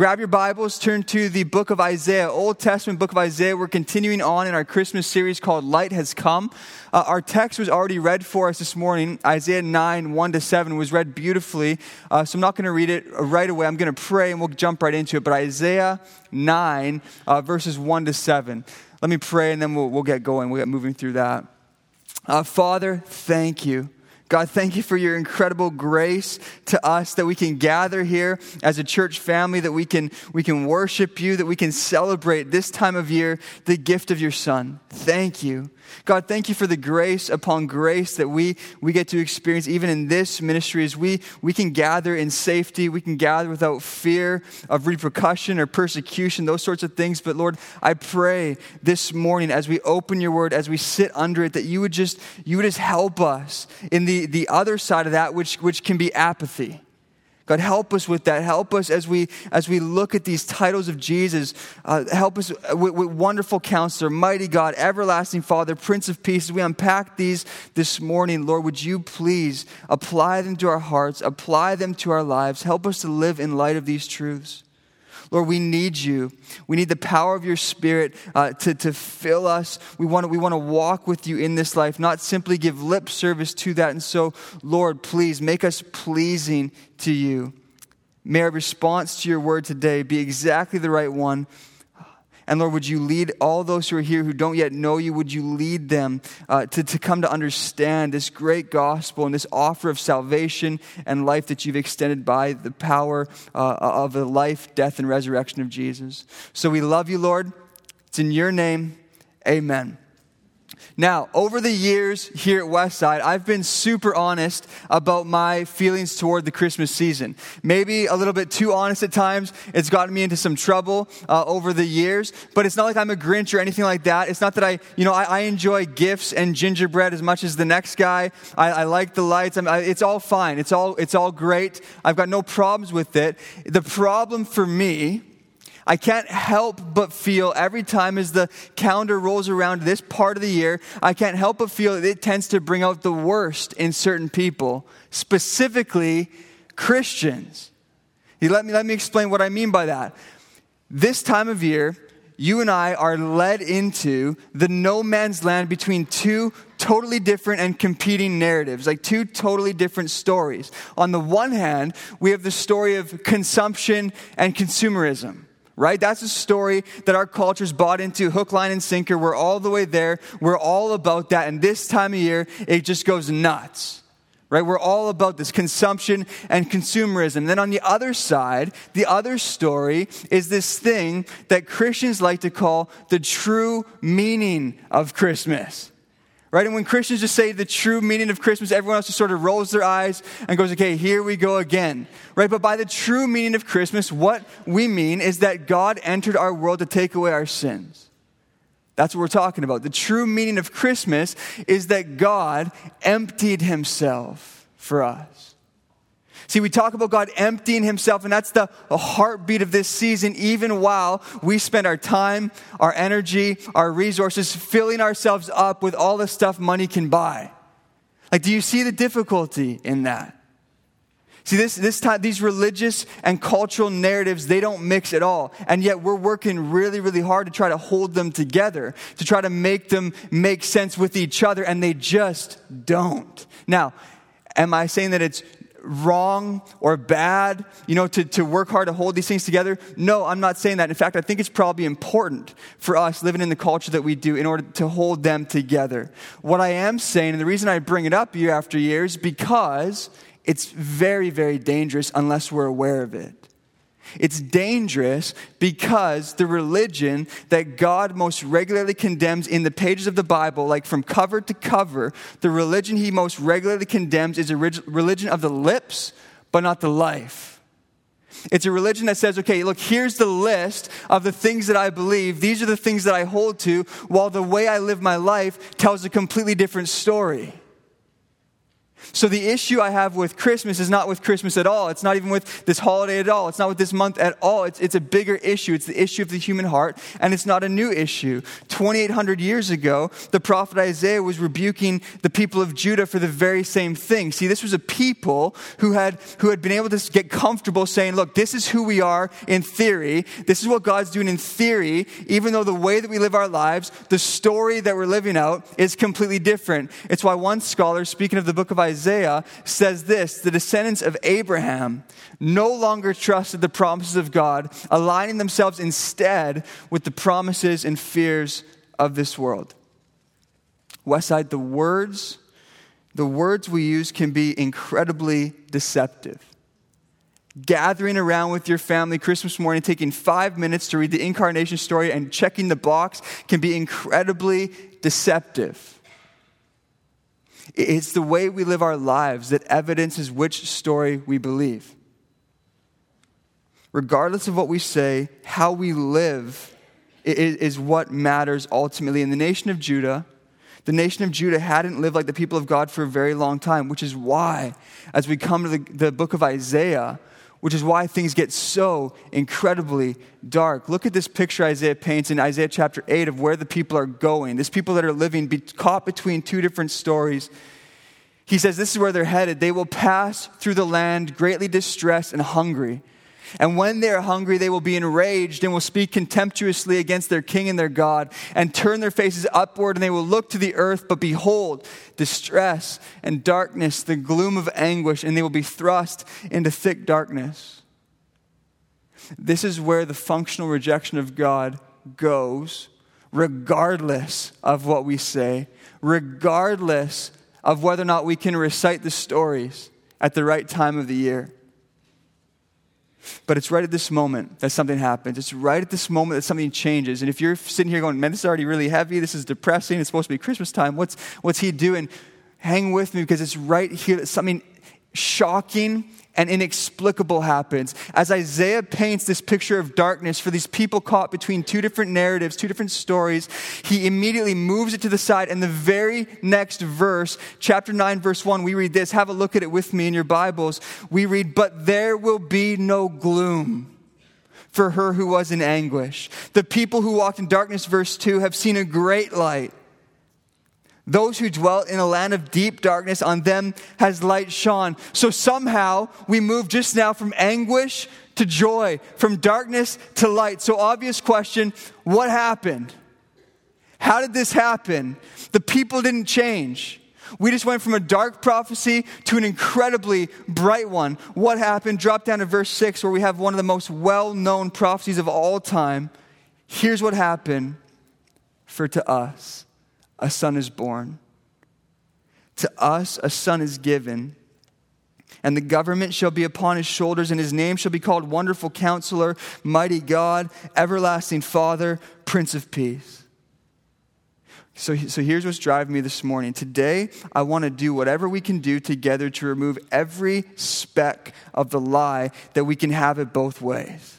Grab your Bibles, turn to the book of Isaiah, Old Testament book of Isaiah. We're continuing on in our Christmas series called Light Has Come. Our text was already read for us this morning. Isaiah 9, 1-7 was read beautifully. So I'm not going to read it right away. I'm going to pray and we'll jump right into it. But Isaiah 9, verses 1-7. Let me pray and then we'll get going. We'll get moving through that. Father, thank you. God, thank you for your incredible grace to us that we can gather here as a church family, that we can worship you, that we can celebrate this time of year, the gift of your Son. Thank you. God, thank you for the grace upon grace that we get to experience even in this ministry as we can gather in safety, we can gather without fear of repercussion or persecution, those sorts of things. But Lord, I pray this morning as we open your word, as we sit under it, that you would just help us in the other side of that, which can be apathy. God, help us with that. Help us as we look at these titles of Jesus. Help us with Wonderful Counselor, Mighty God, Everlasting Father, Prince of Peace. As we unpack these this morning, Lord, would you please apply them to our hearts, apply them to our lives. Help us to live in light of these truths. Lord, we need you. We need the power of your Spirit to fill us. We want to walk with you in this life, not simply give lip service to that. And so, Lord, please make us pleasing to you. May our response to your word today be exactly the right one. And Lord, would you lead all those who are here who don't yet know you, would you lead them to come to understand this great gospel and this offer of salvation and life that you've extended by the power of the life, death, and resurrection of Jesus. So we love you, Lord. It's in your name. Amen. Now, over the years here at Westside, I've been super honest about my feelings toward the Christmas season. Maybe a little bit too honest at times. It's gotten me into some trouble over the years, but it's not like I'm a Grinch or anything like that. It's not that I enjoy gifts and gingerbread as much as the next guy. I like the lights. It's all fine. It's all great. I've got no problems with it. The problem for me, I can't help but feel every time as the calendar rolls around this part of the year, I can't help but feel that it tends to bring out the worst in certain people, specifically Christians. Let me explain what I mean by that. This time of year, you and I are led into the no man's land between two totally different and competing narratives, like two totally different stories. On the one hand, we have the story of consumption and consumerism. Right? That's a story that our culture's bought into, hook, line, and sinker. We're all the way there. We're all about that. And this time of year, it just goes nuts. Right? We're all about this consumption and consumerism. And then on the other side, the other story is this thing that Christians like to call the true meaning of Christmas. Right? And when Christians just say the true meaning of Christmas, everyone else just sort of rolls their eyes and goes, okay, here we go again. Right? But by the true meaning of Christmas, what we mean is that God entered our world to take away our sins. That's what we're talking about. The true meaning of Christmas is that God emptied himself for us. See, we talk about God emptying himself, and that's the heartbeat of this season, even while we spend our time, our energy, our resources, filling ourselves up with all the stuff money can buy. Like, do you see the difficulty in that? See, this time, these religious and cultural narratives, they don't mix at all. And yet we're working really, really hard to try to hold them together, to try to make them make sense with each other, and they just don't. Now, am I saying that it's wrong or bad, to work hard to hold these things together? No, I'm not saying that. In fact, I think it's probably important for us living in the culture that we do in order to hold them together. What I am saying, and the reason I bring it up year after year, is because it's very, very dangerous unless we're aware of it. It's dangerous because the religion that God most regularly condemns in the pages of the Bible, like from cover to cover, the religion he most regularly condemns is a religion of the lips, but not the life. It's a religion that says, okay, look, here's the list of the things that I believe. These are the things that I hold to, while the way I live my life tells a completely different story. So the issue I have with Christmas is not with Christmas at all. It's not even with this holiday at all. It's not with this month at all. It's a bigger issue. It's the issue of the human heart, and it's not a new issue. 2,800 years ago, the prophet Isaiah was rebuking the people of Judah for the very same thing. See, this was a people who had been able to get comfortable saying, look, this is who we are in theory. This is what God's doing in theory, even though the way that we live our lives, the story that we're living out is completely different. It's why one scholar, speaking of the book of Isaiah, says this: the descendants of Abraham no longer trusted the promises of God, aligning themselves instead with the promises and fears of this world. Westside, the words we use can be incredibly deceptive. Gathering around with your family Christmas morning, taking 5 minutes to read the incarnation story and checking the box can be incredibly deceptive. It's the way we live our lives that evidences which story we believe. Regardless of what we say, how we live is what matters ultimately. In the nation of Judah hadn't lived like the people of God for a very long time, which is why, as we come to the book of Isaiah, which is why things get so incredibly dark. Look at this picture Isaiah paints in Isaiah chapter 8 of where the people are going. These people that are living caught between two different stories. He says this is where they're headed. They will pass through the land greatly distressed and hungry. And when they are hungry, they will be enraged and will speak contemptuously against their king and their God, and turn their faces upward, and they will look to the earth. But behold, distress and darkness, the gloom of anguish, and they will be thrust into thick darkness. This is where the functional rejection of God goes, regardless of what we say, regardless of whether or not we can recite the stories at the right time of the year. But it's right at this moment that something happens. It's right at this moment that something changes. And if you're sitting here going, man, this is already really heavy. This is depressing. It's supposed to be Christmas time. What's he doing? Hang with me, because it's right here that something shocking and inexplicable happens. As Isaiah paints this picture of darkness for these people caught between two different narratives, two different stories, he immediately moves it to the side. And the very next verse, chapter 9, verse 1, we read this. Have a look at it with me in your Bibles. We read, but there will be no gloom for her who was in anguish. The people who walked in darkness, verse 2, have seen a great light. Those who dwelt in a land of deep darkness, on them has light shone. So somehow we move just now from anguish to joy, from darkness to light. So obvious question, what happened? How did this happen? The people didn't change. We just went from a dark prophecy to an incredibly bright one. What happened? Drop down to verse 6, where we have one of the most well-known prophecies of all time. Here's what happened: for to us a son is born. To us a son is given, and the government shall be upon his shoulders, and his name shall be called Wonderful Counselor, Mighty God, Everlasting Father, Prince of Peace. So here's what's driving me this morning. Today, I want to do whatever we can do together to remove every speck of the lie that we can have it both ways.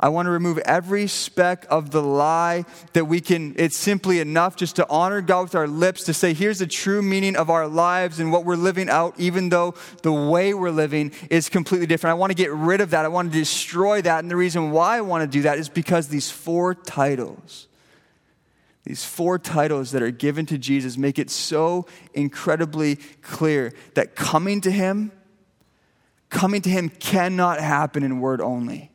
I want to remove every speck of the lie that we can, it's simply enough just to honor God with our lips, to say, here's the true meaning of our lives and what we're living out, even though the way we're living is completely different. I want to get rid of that. I want to destroy that. And the reason why I want to do that is because these four titles that are given to Jesus make it so incredibly clear that coming to him cannot happen in word only.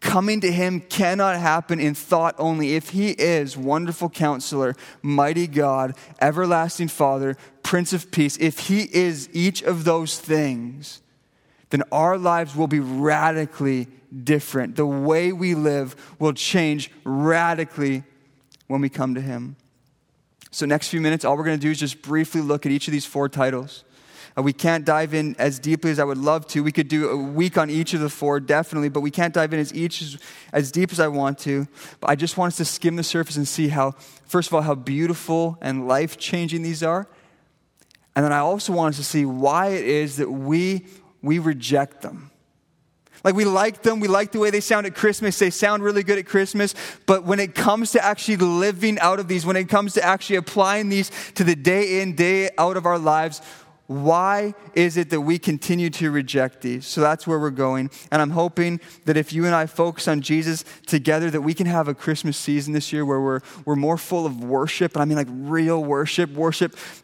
Coming to him cannot happen in thought only. If he is Wonderful Counselor, Mighty God, Everlasting Father, Prince of Peace, if he is each of those things, then our lives will be radically different. The way we live will change radically when we come to him. So next few minutes, all we're going to do is just briefly look at each of these four titles. We can't dive in as deeply as I would love to. We could do a week on each of the four, definitely, but we can't dive in as deep as I want to. But I just want us to skim the surface and see how, first of all, how beautiful and life-changing these are. And then I also want us to see why it is that we reject them. Like, we like them. We like the way they sound at Christmas. They sound really good at Christmas. But when it comes to actually living out of these, when it comes to actually applying these to the day in, day out of our lives, why is it that we continue to reject these? So that's where we're going. And I'm hoping that if you and I focus on Jesus together, that we can have a Christmas season this year where we're more full of worship. And I mean, like, real worship,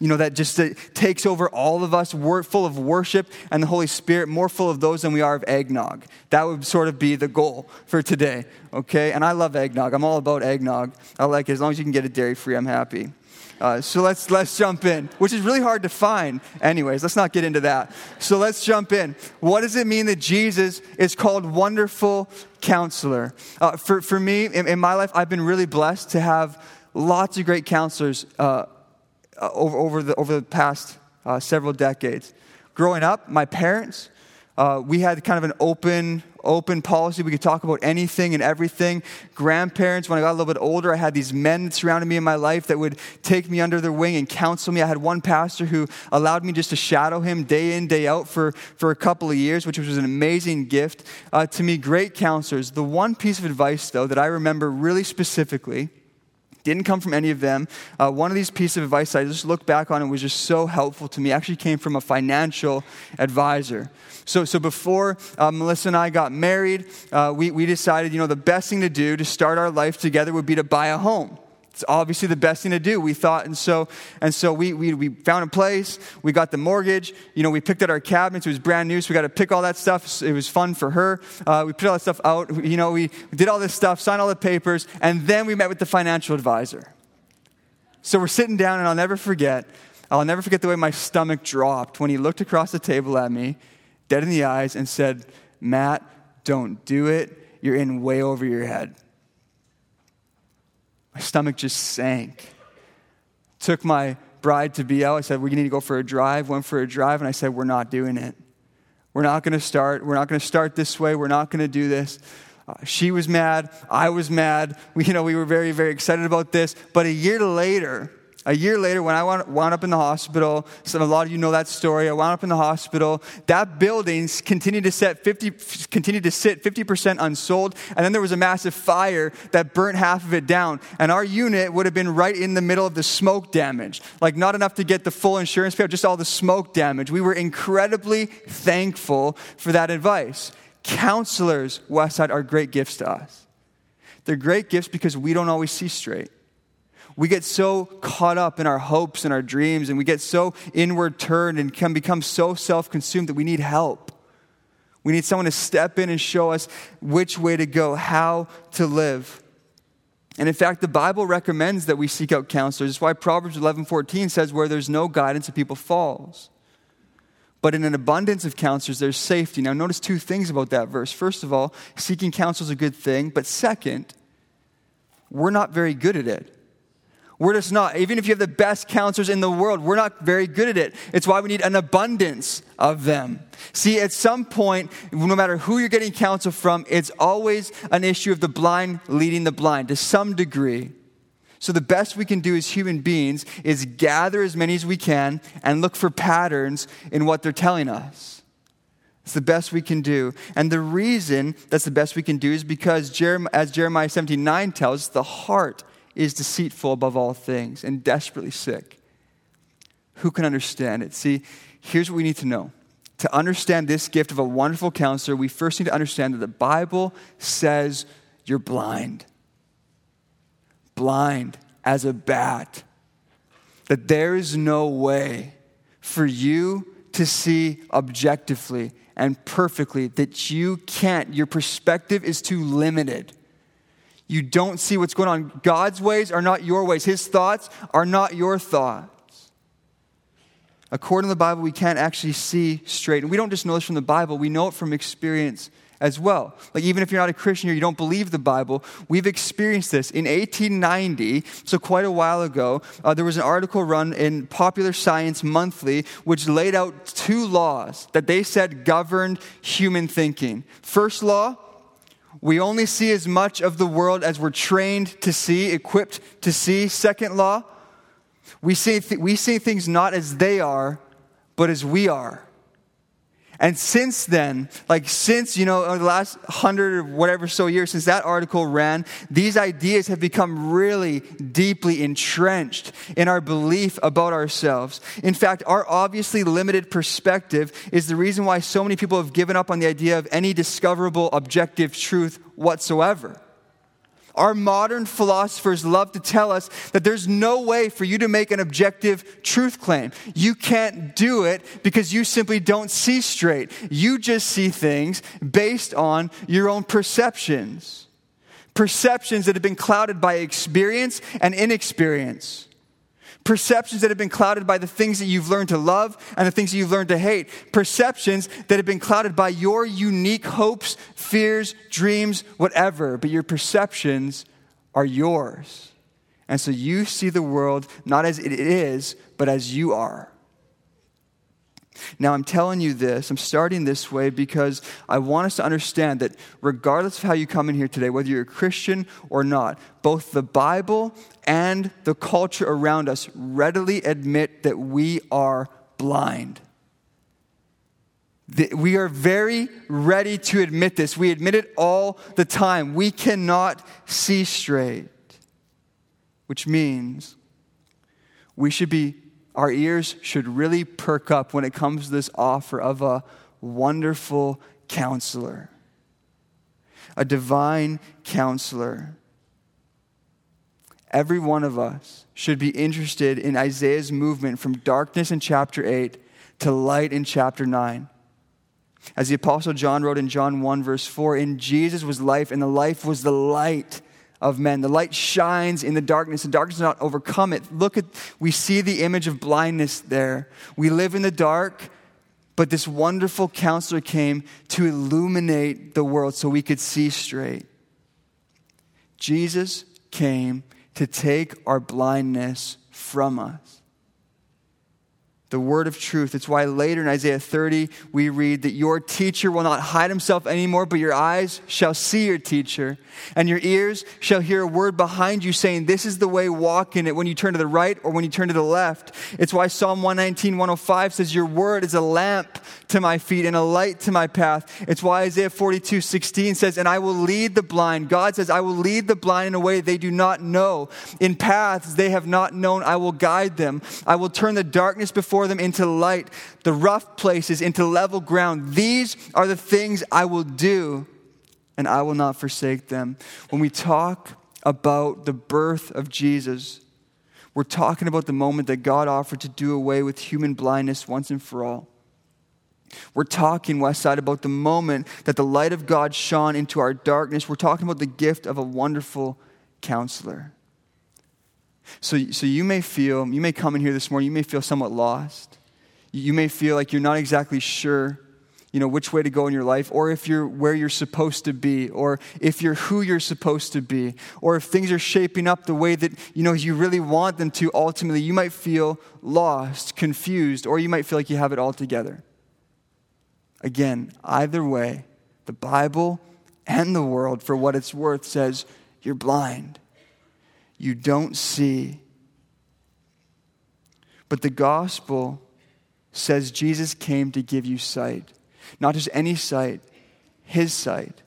you know, that just takes over all of us. We're full of worship and the Holy Spirit, more full of those than we are of eggnog. That would sort of be the goal for today, okay? And I love eggnog. I'm all about eggnog. I like it. As long as you can get it dairy-free, I'm happy. So let's jump in, which is really hard to find. Anyways, let's not get into that. So let's jump in. What does it mean that Jesus is called Wonderful Counselor? For me, in my life, I've been really blessed to have lots of great counselors over the past several decades. Growing up, my parents, we had kind of an open policy. We could talk about anything and everything. Grandparents, when I got a little bit older, I had these men that surrounded me in my life that would take me under their wing and counsel me. I had one pastor who allowed me just to shadow him day in, day out for a couple of years, which was an amazing gift to me. Great counselors. The one piece of advice, though, that I remember really specifically didn't come from any of them. One of these pieces of advice I just look back on, it was just so helpful to me. It actually came from a financial advisor. So before Melissa and I got married, we decided, you know, the best thing to do to start our life together would be to buy a home. It's obviously the best thing to do, we thought, and so we found a place. We got the mortgage. You know, we picked out our cabinets. It was brand new, so we got to pick all that stuff. It was fun for her. We put all that stuff out. You know, we did all this stuff, signed all the papers, and then we met with the financial advisor. So we're sitting down, and I'll never forget the way my stomach dropped when he looked across the table at me, dead in the eyes, and said, "Matt, don't do it. You're in way over your head." My stomach just sank. Took my bride-to-be out. I said, "We need to go for a drive." Went for a drive, and I said, "We're not doing it. We're not going to start. We're not going to start this way. We're not going to do this." She was mad. I was mad. We were very, very excited about this. But a year later, when I wound up in the hospital, so a lot of you know that story. I wound up in the hospital. That building continued to sit 50% unsold, and then there was a massive fire that burnt half of it down. And our unit would have been right in the middle of the smoke damage, like not enough to get the full insurance payout, just all the smoke damage. We were incredibly thankful for that advice. Counselors, Westside, are great gifts to us. They're great gifts because we don't always see straight. We get so caught up in our hopes and our dreams, and we get so inward turned and can become so self-consumed that we need help. We need someone to step in and show us which way to go, how to live. And in fact, the Bible recommends that we seek out counselors. That's why Proverbs 11:14 says, "Where there's no guidance, the people falls." But in an abundance of counselors, there's safety. Now, notice two things about that verse. First of all, seeking counsel is a good thing. But second, we're not very good at it. We're just not. Even if you have the best counselors in the world, we're not very good at it. It's why we need an abundance of them. See, at some point, no matter who you're getting counsel from, it's always an issue of the blind leading the blind to some degree. So the best we can do as human beings is gather as many as we can and look for patterns in what they're telling us. It's the best we can do. And the reason that's the best we can do is because, as Jeremiah 17:9 tells us, the heart is deceitful above all things and desperately sick. Who can understand it? See, here's what we need to know. To understand this gift of a wonderful counselor, we first need to understand that the Bible says you're blind. Blind as a bat. That there is no way for you to see objectively and perfectly, that you can't. Your perspective is too limited. You don't see what's going on. God's ways are not your ways. His thoughts are not your thoughts. According to the Bible, we can't actually see straight. And we don't just know this from the Bible. We know it from experience as well. Like, even if you're not a Christian or you don't believe the Bible, we've experienced this. In 1890, so quite a while ago, there was an article run in Popular Science Monthly, which laid out two laws that they said governed human thinking. First law: we only see as much of the world as we're trained to see, equipped to see. Second law: we see things not as they are, but as we are. And since then, the last 100 or whatever so years since that article ran, these ideas have become really deeply entrenched in our belief about ourselves. In fact, our obviously limited perspective is the reason why so many people have given up on the idea of any discoverable objective truth whatsoever. Our modern philosophers love to tell us that there's no way for you to make an objective truth claim. You can't do it because you simply don't see straight. You just see things based on your own perceptions. Perceptions that have been clouded by experience and inexperience. Perceptions that have been clouded by the things that you've learned to love and the things that you've learned to hate. Perceptions that have been clouded by your unique hopes, fears, dreams, whatever. But your perceptions are yours. And so you see the world not as it is, but as you are. Now, I'm telling you this, I'm starting this way because I want us to understand that regardless of how you come in here today, whether you're a Christian or not, both the Bible and the culture around us readily admit that we are blind. We are very ready to admit this. We admit it all the time. We cannot see straight, which means our ears should really perk up when it comes to this offer of a wonderful counselor, a divine counselor. Every one of us should be interested in Isaiah's movement from darkness in chapter 8 to light in chapter 9. As the Apostle John wrote in John 1 verse 4, "In Jesus was life, and the life was the light of men. The light shines in the darkness, and darkness does not overcome it." We see the image of blindness there. We live in the dark, but this wonderful counselor came to illuminate the world so we could see straight. Jesus came to take our blindness from us. The word of truth. It's why later in Isaiah 30, we read that your teacher will not hide himself anymore, but your eyes shall see your teacher, and your ears shall hear a word behind you saying, "This is the way, walk in it," when you turn to the right or when you turn to the left. It's why Psalm 119, 105 says, "Your word is a lamp to my feet and a light to my path." It's why Isaiah 42, 16 says, "And I will lead the blind." God says, "I will lead the blind in a way they do not know. In paths they have not known, I will guide them. I will turn the darkness before them into light, the rough places into level ground. These are the things I will do, and I will not forsake them." When we talk about the birth of Jesus, we're talking about the moment that God offered to do away with human blindness once and for all. We're talking, Westside, about the moment that the light of God shone into our darkness. We're talking about the gift of a wonderful counselor. So you may come in here this morning, you may feel somewhat lost. You may feel like you're not exactly sure, which way to go in your life, or if you're where you're supposed to be, or if you're who you're supposed to be, or if things are shaping up the way that, you really want them to ultimately. You might feel lost, confused, or you might feel like you have it all together. Again, either way, the Bible and the world, for what it's worth, says you're blind. You don't see. But the gospel says Jesus came to give you sight. Not just any sight, his sight.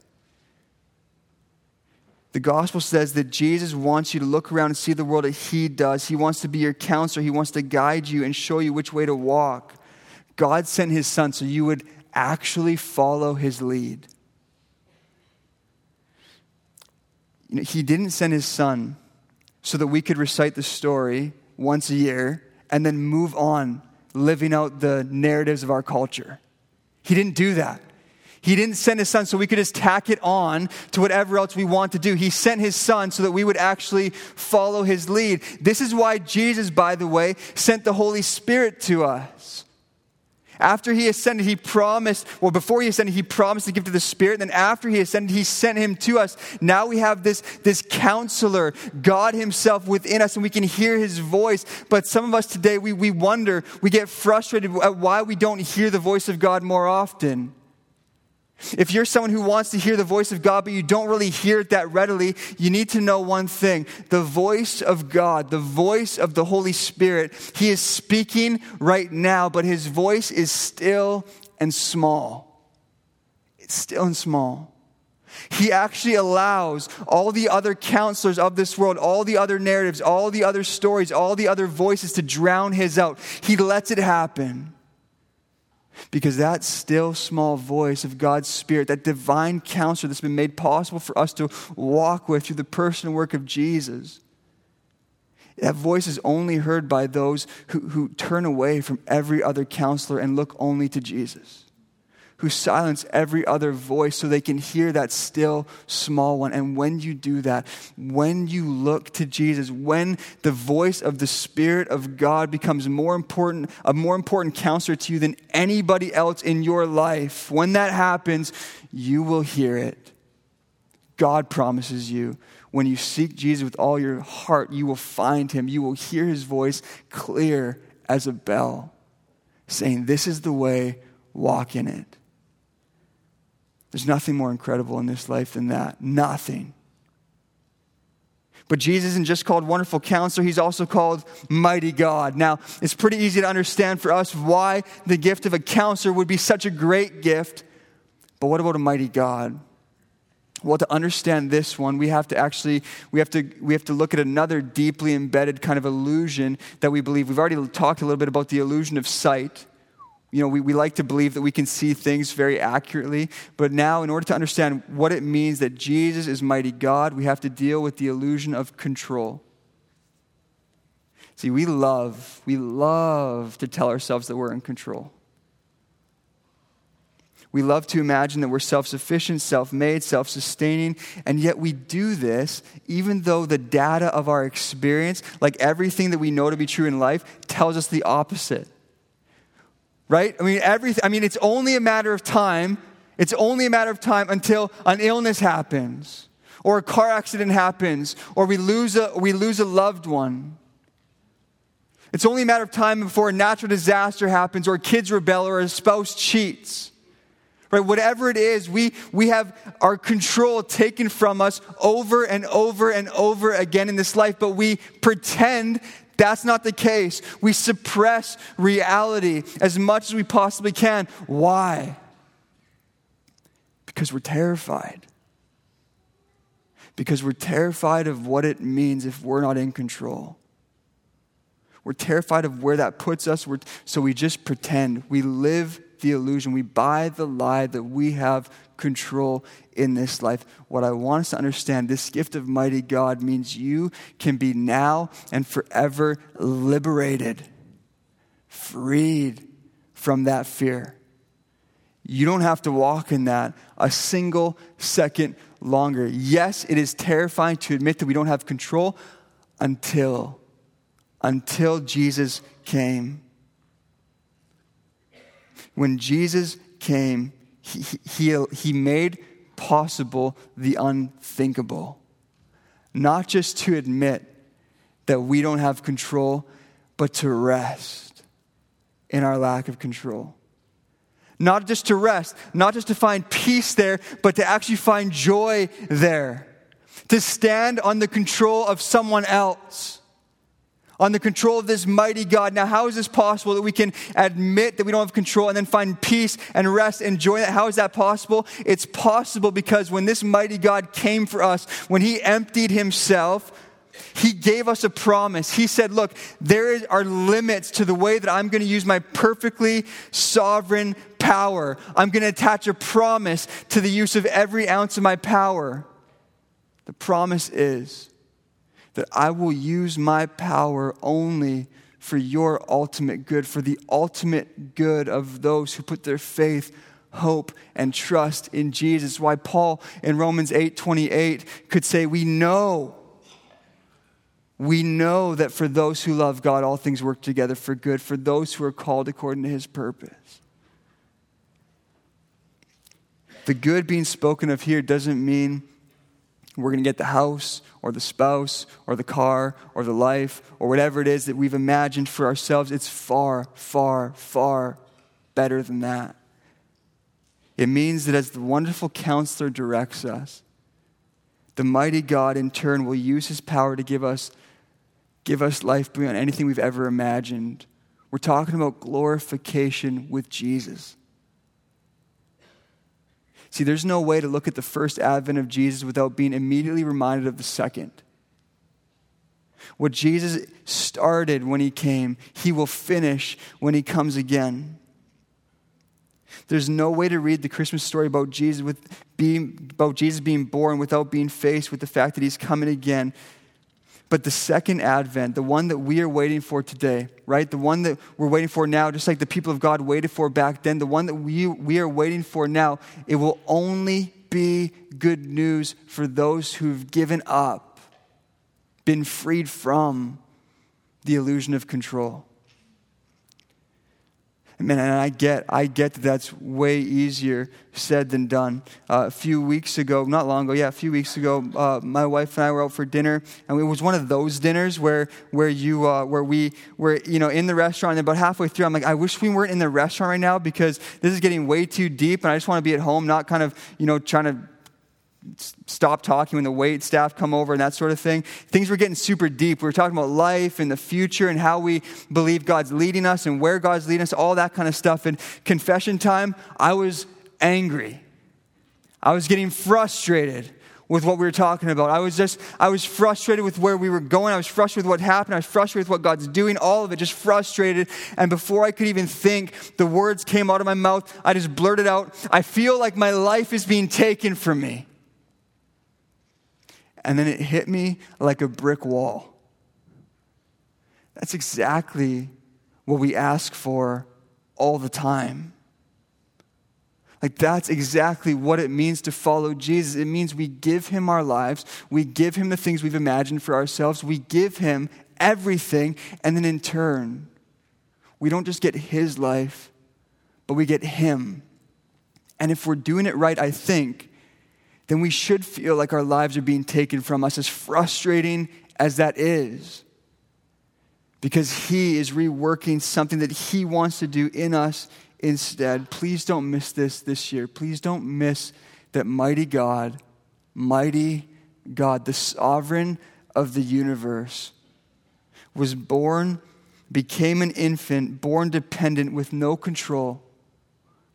The gospel says that Jesus wants you to look around and see the world that he does. He wants to be your counselor. He wants to guide you and show you which way to walk. God sent his son so you would actually follow his lead. He didn't send his son so that we could recite the story once a year and then move on, living out the narratives of our culture. He didn't do that. He didn't send his son so we could just tack it on to whatever else we want to do. He sent his son so that we would actually follow his lead. This is why Jesus, by the way, sent the Holy Spirit to us. After he ascended, before he ascended, he promised the gift of the Spirit. And then after he ascended, he sent him to us. Now we have this counselor, God himself within us, and we can hear his voice. But some of us today, we wonder, we get frustrated at why we don't hear the voice of God more often. If you're someone who wants to hear the voice of God, but you don't really hear it that readily, you need to know one thing. The voice of God, the voice of the Holy Spirit, he is speaking right now, but his voice is still and small. It's still in small. He actually allows all the other counselors of this world, all the other narratives, all the other stories, all the other voices to drown his out. He lets it happen. Because that still small voice of God's Spirit, that divine counselor that's been made possible for us to walk with through the personal work of Jesus, that voice is only heard by those who turn away from every other counselor and look only to Jesus, who silence every other voice so they can hear that still small one. And when you do that, when you look to Jesus, when the voice of the Spirit of God becomes a more important counselor to you than anybody else in your life, when that happens, you will hear it. God promises you, when you seek Jesus with all your heart, you will find him. You will hear his voice clear as a bell, saying, "This is the way, walk in it." There's nothing more incredible in this life than that. Nothing. But Jesus isn't just called Wonderful Counselor. He's also called Mighty God. Now, it's pretty easy to understand for us why the gift of a counselor would be such a great gift. But what about a mighty God? Well, to understand this one, we have to look at another deeply embedded kind of illusion that we believe. We've already talked a little bit about the illusion of sight. You know, we like to believe that we can see things very accurately, but now in order to understand what it means that Jesus is mighty God, we have to deal with the illusion of control. See, we love to tell ourselves that we're in control. We love to imagine that we're self-sufficient, self-made, self-sustaining, and yet we do this even though the data of our experience, like everything that we know to be true in life, tells us the opposite. Right? It's only a matter of time. It's only a matter of time until an illness happens, or a car accident happens, or we lose a loved one. It's only a matter of time before a natural disaster happens, or kids rebel, or a spouse cheats. Right? Whatever it is, we have our control taken from us over and over and over again in this life, but we pretend that's not the case. We suppress reality as much as we possibly can. Why? Because we're terrified. Because we're terrified of what it means if we're not in control. We're terrified of where that puts us, so we just pretend. We live the illusion. We buy the lie that we have control in this life. What I want us to understand, this gift of mighty God means you can be now and forever liberated, freed from that fear. You don't have to walk in that a single second longer. Yes, it is terrifying to admit that we don't have control until Jesus came. When Jesus came, he made possible the unthinkable. Not just to admit that we don't have control, but to rest in our lack of control. Not just to rest, not just to find peace there, but to actually find joy there. To stand on the control of someone else. On the control of this mighty God. Now, how is this possible that we can admit that we don't have control and then find peace and rest and joy? How is that possible? It's possible because when this mighty God came for us, when he emptied himself, he gave us a promise. He said, look, there are limits to the way that I'm going to use my perfectly sovereign power. I'm going to attach a promise to the use of every ounce of my power. The promise is that I will use my power only for your ultimate good, for the ultimate good of those who put their faith, hope, and trust in Jesus. Why Paul in Romans 8:28 could say, we know that for those who love God, all things work together for good, for those who are called according to his purpose. The good being spoken of here doesn't mean we're going to get the house or the spouse or the car or the life or whatever it is that we've imagined for ourselves. It's far, far, far better than that. It means that as the wonderful counselor directs us, the mighty God in turn will use his power to give us life beyond anything we've ever imagined. We're talking about glorification with Jesus. See, there's no way to look at the first advent of Jesus without being immediately reminded of the second. What Jesus started when he came, he will finish when he comes again. There's no way to read the Christmas story about Jesus being born without being faced with the fact that he's coming again. But the second advent, the one that we are waiting for today, right? The one that we're waiting for now, just like the people of God waited for back then, the one that we are waiting for now, it will only be good news for those who've given up, been freed from the illusion of control. Man, and I get that that's way easier said than done. A few weeks ago, my wife and I were out for dinner, and it was one of those dinners where we were in the restaurant, and about halfway through, I'm like, I wish we weren't in the restaurant right now because this is getting way too deep, and I just want to be at home, not kind of, trying to stop talking when the wait staff come over and that sort of thing. Things were getting super deep. We were talking about life and the future and how we believe God's leading us and where God's leading us, all that kind of stuff. And confession time, I was angry. I was getting frustrated with what we were talking about. I was frustrated with where we were going. I was frustrated with what happened. I was frustrated with what God's doing. All of it, just frustrated. And before I could even think, the words came out of my mouth. I just blurted out, I feel like my life is being taken from me. And then it hit me like a brick wall. That's exactly what we ask for all the time. Like, that's exactly what it means to follow Jesus. It means we give him our lives. We give him the things we've imagined for ourselves. We give him everything. And then in turn, we don't just get his life, but we get him. And if we're doing it right, I think, then we should feel like our lives are being taken from us, as frustrating as that is, because he is reworking something that he wants to do in us instead. Please don't miss this year. Please don't miss that mighty God, the sovereign of the universe, was born, became an infant, born dependent with no control,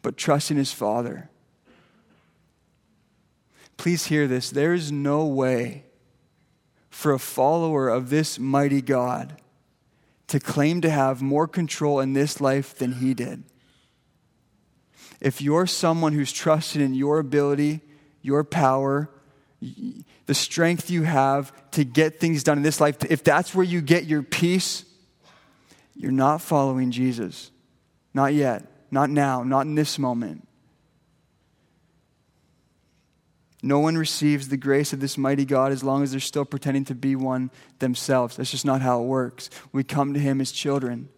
but trusting his Father. Please hear this. There is no way for a follower of this mighty God to claim to have more control in this life than he did. If you're someone who's trusted in your ability, your power, the strength you have to get things done in this life, if that's where you get your peace, you're not following Jesus. Not yet. Not now. Not in this moment. No one receives the grace of this mighty God as long as they're still pretending to be one themselves. That's just not how it works. We come to him as children.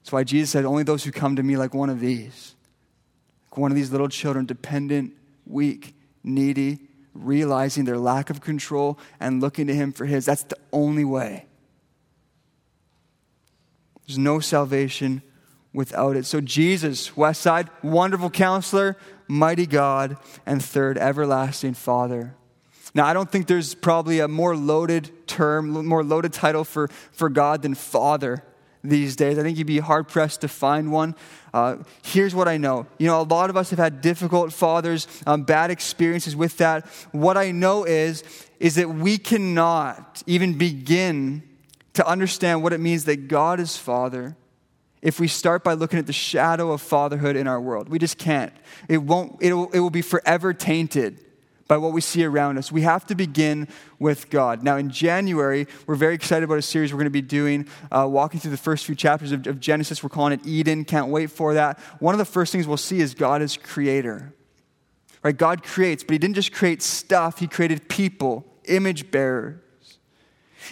That's why Jesus said, only those who come to me like one of these. Like one of these little children, dependent, weak, needy, realizing their lack of control and looking to him for his. That's the only way. There's no salvation without it. So Jesus, Westside, Wonderful Counselor, Mighty God, and third, Everlasting Father. Now, I don't think there's probably a more loaded term, more loaded title for God than Father these days. I think you'd be hard-pressed to find one. Here's what I know. A lot of us have had difficult fathers, bad experiences with that. What I know is that we cannot even begin to understand what it means that God is Father if we start by looking at the shadow of fatherhood in our world. We just can't. It will be forever tainted by what we see around us. We have to begin with God. Now, in January, we're very excited about a series we're going to be doing, walking through the first few chapters of Genesis. We're calling it Eden. Can't wait for that. One of the first things we'll see is God as creator. Right? God creates, but he didn't just create stuff. He created people, image bearers.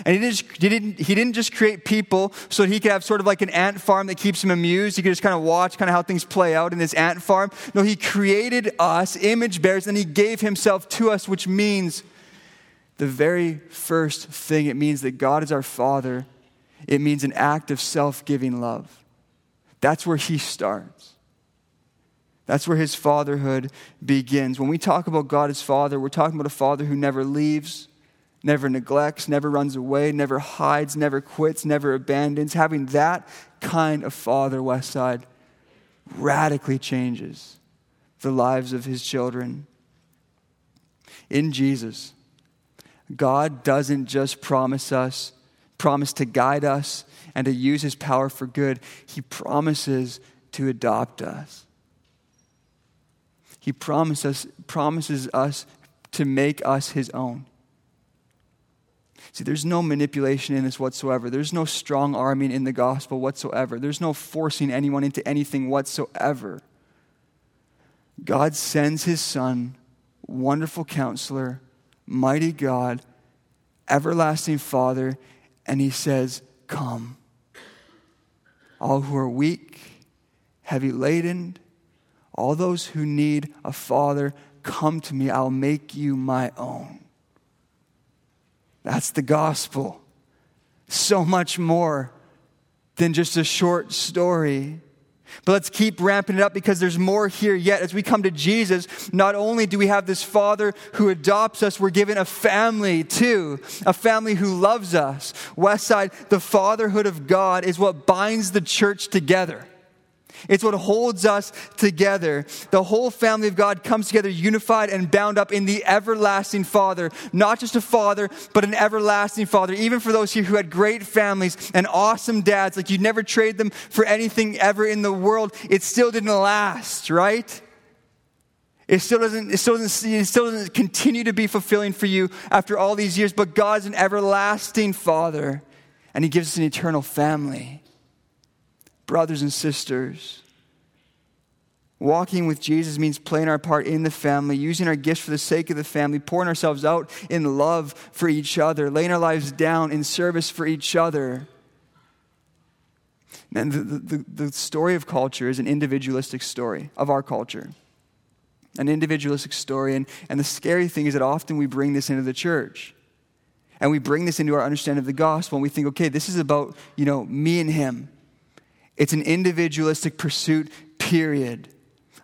And he didn't just create people so that he could have sort of like an ant farm that keeps him amused. He could just kind of watch kind of how things play out in this ant farm. No, he created us, image bearers, and he gave himself to us, which means the very first thing. It means that God is our Father. It means an act of self-giving love. That's where he starts. That's where his fatherhood begins. When we talk about God as Father, we're talking about a Father who never leaves, never neglects, never runs away, never hides, never quits, never abandons. Having that kind of Father, Westside, radically changes the lives of his children. In Jesus, God doesn't just promise to guide us and to use his power for good. He promises to adopt us. He promises us to make us his own. See, there's no manipulation in this whatsoever. There's no strong arming in the gospel whatsoever. There's no forcing anyone into anything whatsoever. God sends his Son, Wonderful Counselor, Mighty God, Everlasting Father, and he says, "Come, all who are weak, heavy laden, all those who need a father, come to me. I'll make you my own." That's the gospel. So much more than just a short story. But let's keep ramping it up because there's more here yet. As we come to Jesus, not only do we have this Father who adopts us, we're given a family too. A family who loves us. Westside, the fatherhood of God is what binds the church together. It's what holds us together. The whole family of God comes together unified and bound up in the everlasting Father. Not just a father, but an everlasting Father. Even for those here who had great families and awesome dads, like you'd never trade them for anything ever in the world, it still didn't last, right? It still doesn't continue to be fulfilling for you after all these years. But God's an everlasting Father, and he gives us an eternal family. Brothers and sisters, walking with Jesus means playing our part in the family, using our gifts for the sake of the family, pouring ourselves out in love for each other, laying our lives down in service for each other. And the story of culture is an individualistic story of our culture. An individualistic story. And the scary thing is that often we bring this into the church. And we bring this into our understanding of the gospel. And we think, okay, this is about, me and him. It's an individualistic pursuit, period.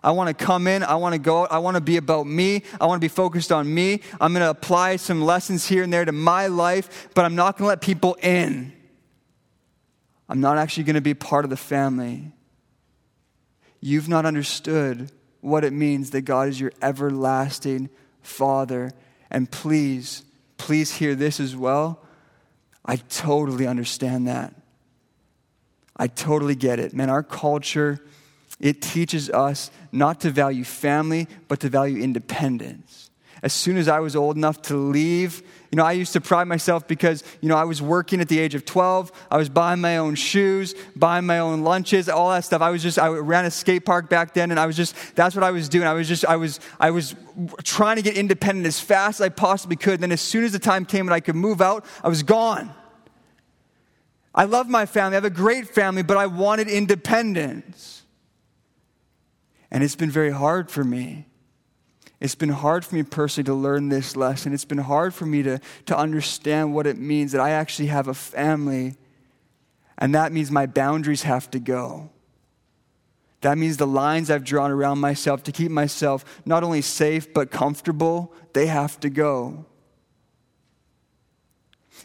I want to come in. I want to go out. I want to be about me. I want to be focused on me. I'm going to apply some lessons here and there to my life, but I'm not going to let people in. I'm not actually going to be part of the family. You've not understood what it means that God is your everlasting Father. And please hear this as well. I totally understand that. I totally get it. Man, our culture, it teaches us not to value family, but to value independence. As soon as I was old enough to leave, I used to pride myself because, I was working at the age of 12. I was buying my own shoes, buying my own lunches, all that stuff. I ran a skate park back then, and that's what I was doing. I was trying to get independent as fast as I possibly could. And then as soon as the time came and I could move out, I was gone. I love my family. I have a great family, but I wanted independence. And it's been very hard for me. It's been hard for me personally to learn this lesson. It's been hard for me to understand what it means that I actually have a family. And that means my boundaries have to go. That means the lines I've drawn around myself to keep myself not only safe but comfortable, they have to go.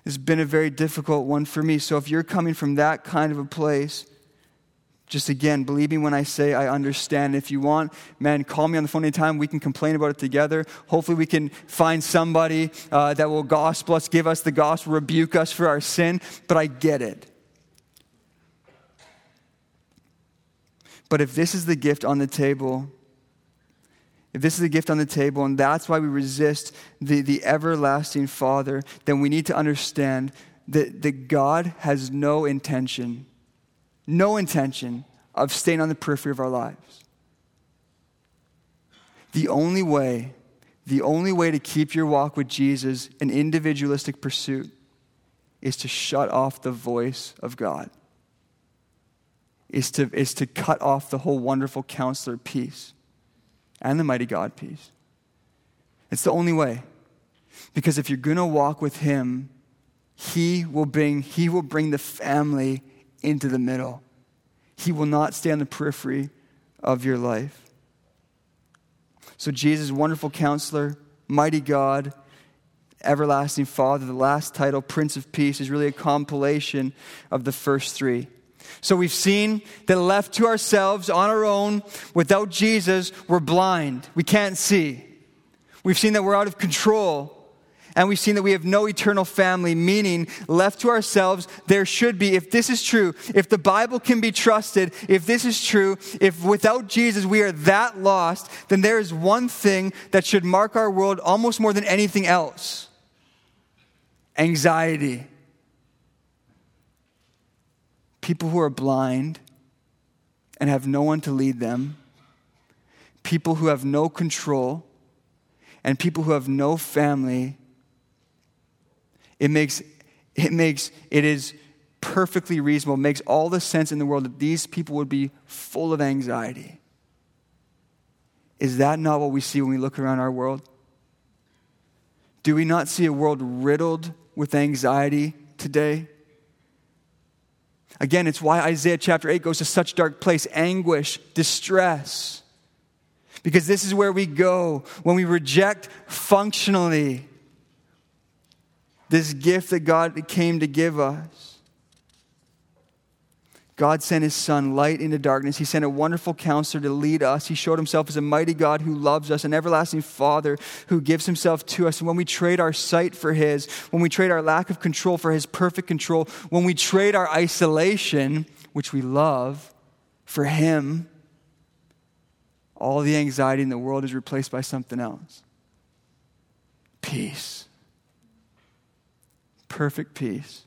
It's been a very difficult one for me. So if you're coming from that kind of a place, just again, believe me when I say I understand. If you want, man, call me on the phone anytime. We can complain about it together. Hopefully we can find somebody that will gospel us, give us the gospel, rebuke us for our sin. But I get it. But if this is the gift on the table, and that's why we resist the everlasting Father, then we need to understand that God has no intention of staying on the periphery of our lives. The only way to keep your walk with Jesus an individualistic pursuit is to shut off the voice of God, is to cut off the whole Wonderful Counselor piece. And the Mighty God piece. It's the only way. Because if you're going to walk with him, he will bring the family into the middle. He will not stay on the periphery of your life. So Jesus, Wonderful Counselor, Mighty God, Everlasting Father, the last title, Prince of Peace, is really a compilation of the first three. So we've seen that left to ourselves, on our own, without Jesus, we're blind. We can't see. We've seen that we're out of control. And we've seen that we have no eternal family, meaning left to ourselves, there should be, if this is true, if the Bible can be trusted, if this is true, if without Jesus we are that lost, then there is one thing that should mark our world almost more than anything else. Anxiety. People who are blind and have no one to lead them. People who have no control and people who have no family. It is perfectly reasonable, makes all the sense in the world that these people would be full of anxiety. Is that not what we see when we look around our world? Do we not see a world riddled with anxiety today? Again, it's why Isaiah chapter 8 goes to such dark place, anguish, distress. Because this is where we go when we reject functionally this gift that God came to give us. God sent his son, light into darkness. He sent a wonderful counselor to lead us. He showed himself as a mighty God who loves us, an everlasting Father who gives himself to us. And when we trade our sight for his, when we trade our lack of control for his perfect control, when we trade our isolation, which we love, for him, all the anxiety in the world is replaced by something else. Peace. Perfect peace.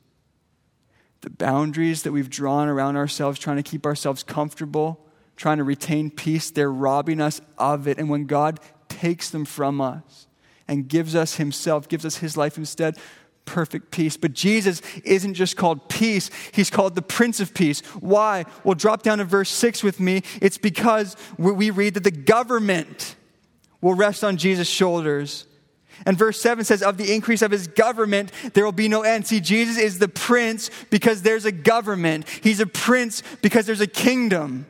The boundaries that we've drawn around ourselves, trying to keep ourselves comfortable, trying to retain peace, they're robbing us of it. And when God takes them from us and gives us himself, gives us his life instead, perfect peace. But Jesus isn't just called peace. He's called the Prince of Peace. Why? Well, drop down to verse 6 with me. It's because we read that the government will rest on Jesus' shoulders. And verse 7 says, of the increase of his government, there will be no end. See, Jesus is the prince because there's a government. He's a prince because there's a kingdom.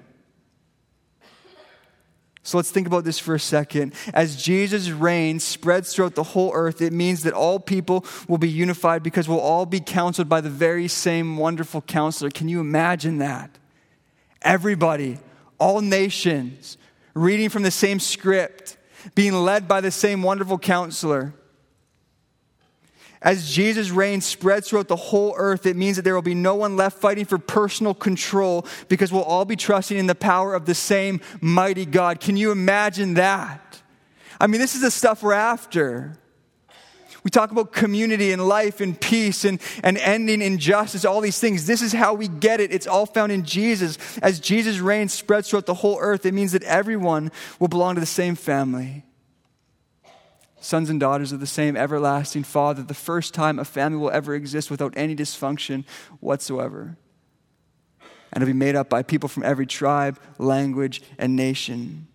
So let's think about this for a second. As Jesus' reign spreads throughout the whole earth, it means that all people will be unified because we'll all be counseled by the very same wonderful counselor. Can you imagine that? Everybody, all nations, reading from the same script, being led by the same wonderful counselor. As Jesus' reign spreads throughout the whole earth, it means that there will be no one left fighting for personal control because we'll all be trusting in the power of the same mighty God. Can you imagine that? I mean, this is the stuff we're after. We talk about community and life and peace and ending injustice, all these things. This is how we get it. It's all found in Jesus. As Jesus' reign spreads throughout the whole earth, it means that everyone will belong to the same family. Sons and daughters of the same everlasting Father. The first time a family will ever exist without any dysfunction whatsoever. And it'll be made up by people from every tribe, language, and nation.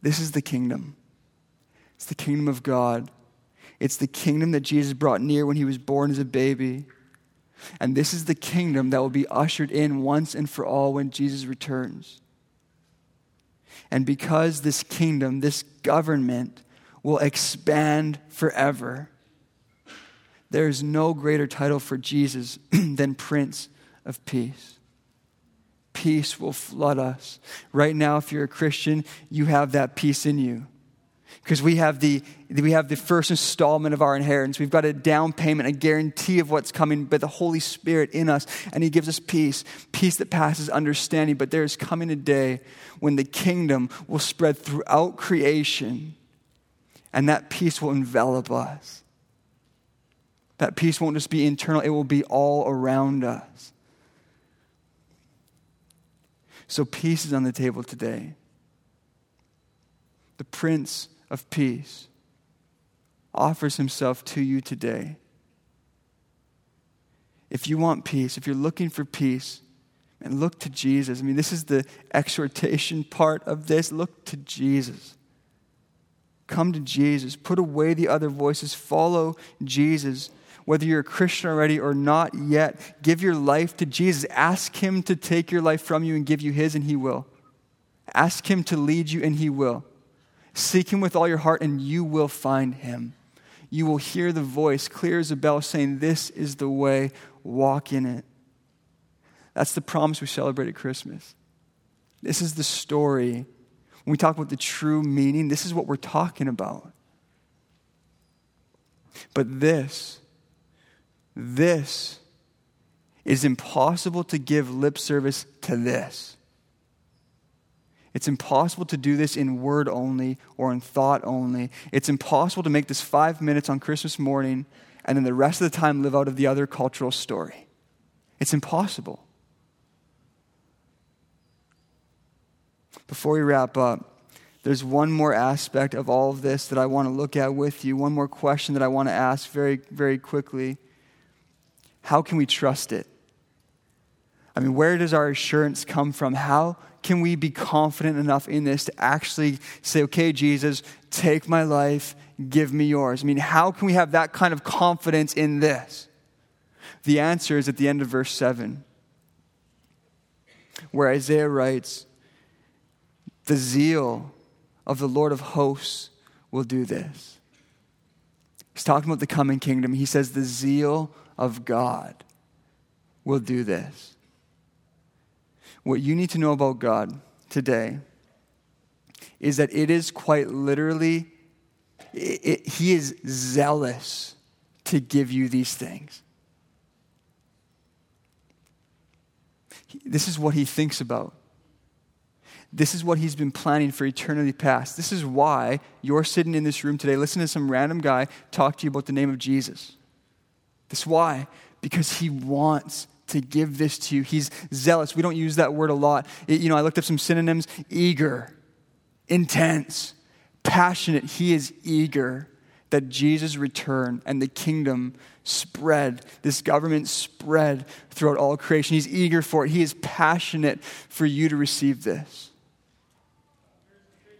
This is the kingdom. It's the kingdom of God. It's the kingdom that Jesus brought near when he was born as a baby. And this is the kingdom that will be ushered in once and for all when Jesus returns. And because this kingdom, this government, will expand forever, there is no greater title for Jesus than Prince of Peace. Peace will flood us. Right now, if you're a Christian, you have that peace in you. Because we have the first installment of our inheritance. We've got a down payment, a guarantee of what's coming by the Holy Spirit in us. And he gives us peace, peace that passes understanding. But there is coming a day when the kingdom will spread throughout creation. And that peace will envelop us. That peace won't just be internal. It will be all around us. So peace is on the table today. The Prince of Peace offers himself to you today. If you want peace, if you're looking for peace, and look to Jesus. I mean, this is the exhortation part of this. Look to Jesus. Come to Jesus. Put away the other voices. Follow Jesus. Whether you're a Christian already or not yet, give your life to Jesus. Ask him to take your life from you and give you his, and he will. Ask him to lead you, and he will. Seek him with all your heart, and you will find him. You will hear the voice clear as a bell saying, this is the way, walk in it. That's the promise we celebrate at Christmas. This is the story. When we talk about the true meaning, this is what we're talking about. But this is impossible to give lip service to this. It's impossible to do this in word only or in thought only. It's impossible to make this 5 minutes on Christmas morning and then the rest of the time live out of the other cultural story. It's impossible. Before we wrap up, there's one more aspect of all of this that I want to look at with you, one more question that I want to ask very, very quickly. How can we trust it? I mean, where does our assurance come from? How can we be confident enough in this to actually say, okay, Jesus, take my life, give me yours? I mean, how can we have that kind of confidence in this? The answer is at the end of verse 7, where Isaiah writes, the zeal of the Lord of hosts will do this. He's talking about the coming kingdom. He says the zeal of God will do this. What you need to know about God today is that it is quite literally, he is zealous to give you these things. This is what he thinks about. This is what he's been planning for eternity past. This is why you're sitting in this room today, listening to some random guy talk to you about the name of Jesus. That's why. Because he wants to give this to you. He's zealous. We don't use that word a lot. I looked up some synonyms. Eager, intense, passionate. He is eager that Jesus return and the kingdom spread, this government spread throughout all creation. He's eager for it. He is passionate for you to receive this.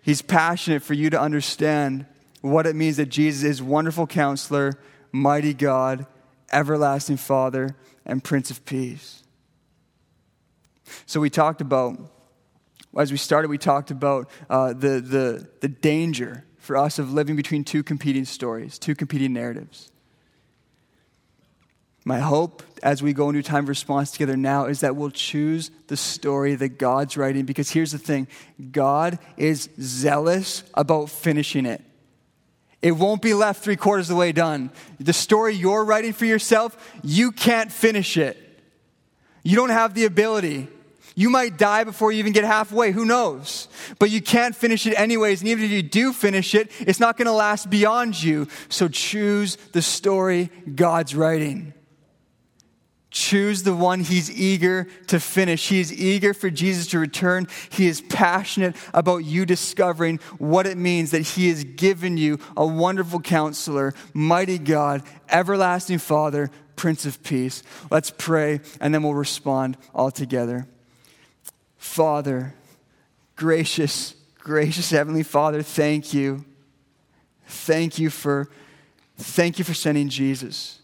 He's passionate for you to understand what it means that Jesus is Wonderful Counselor, Mighty God, Everlasting Father, and Prince of Peace. So we talked about, as we started, the danger for us of living between two competing stories, two competing narratives. My hope as we go into time of response together now is that we'll choose the story that God's writing, because here's the thing, God is zealous about finishing it. It won't be left 3/4 of the way done. The story you're writing for yourself, you can't finish it. You don't have the ability. You might die before you even get halfway. Who knows? But you can't finish it anyways. And even if you do finish it, it's not going to last beyond you. So choose the story God's writing. Choose the one he's eager to finish. He is eager for Jesus to return. He is passionate about you discovering what it means that he has given you a Wonderful Counselor, Mighty God, Everlasting Father, Prince of Peace. Let's pray, and then we'll respond all together. Father, gracious Heavenly Father, thank you. Thank you for sending Jesus.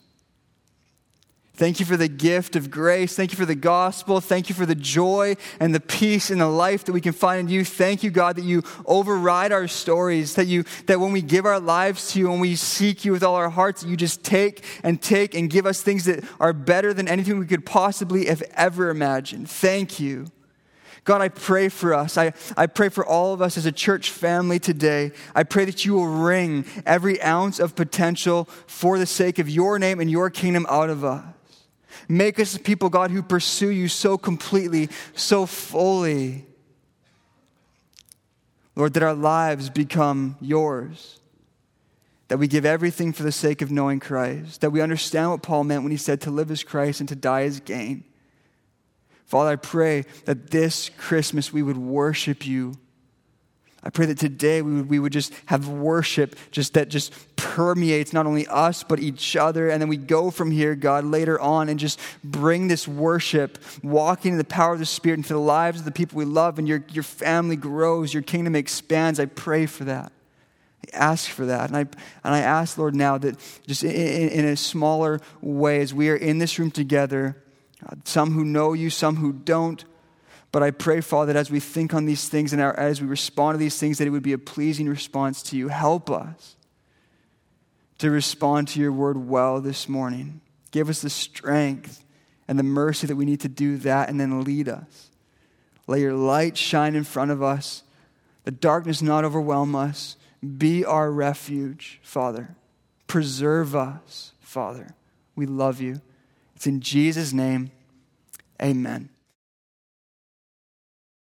Thank you for the gift of grace. Thank you for the gospel. Thank you for the joy and the peace and the life that we can find in you. Thank you, God, that you override our stories, that when we give our lives to you, when we seek you with all our hearts, you just take and give us things that are better than anything we could possibly have ever imagined. Thank you. God, I pray for us. I pray for all of us as a church family today. I pray that you will wring every ounce of potential for the sake of your name and your kingdom out of us. Make us people, God, who pursue you so completely, so fully. Lord, that our lives become yours. That we give everything for the sake of knowing Christ. That we understand what Paul meant when he said to live is Christ and to die is gain. Father, I pray that this Christmas we would worship you. I pray that today we would just have worship that permeates not only us but each other. And then we go from here, God, later on and just bring this worship, walking in the power of the Spirit into the lives of the people we love, and your family grows, your kingdom expands. I pray for that. I ask for that. And I ask, Lord, now that just in a smaller way as we are in this room together, some who know you, some who don't. But I pray, Father, that as we think on these things and as we respond to these things, that it would be a pleasing response to you. Help us to respond to your word well this morning. Give us the strength and the mercy that we need to do that and then lead us. Let your light shine in front of us. The darkness not overwhelm us. Be our refuge, Father. Preserve us, Father. We love you. It's in Jesus' name, amen.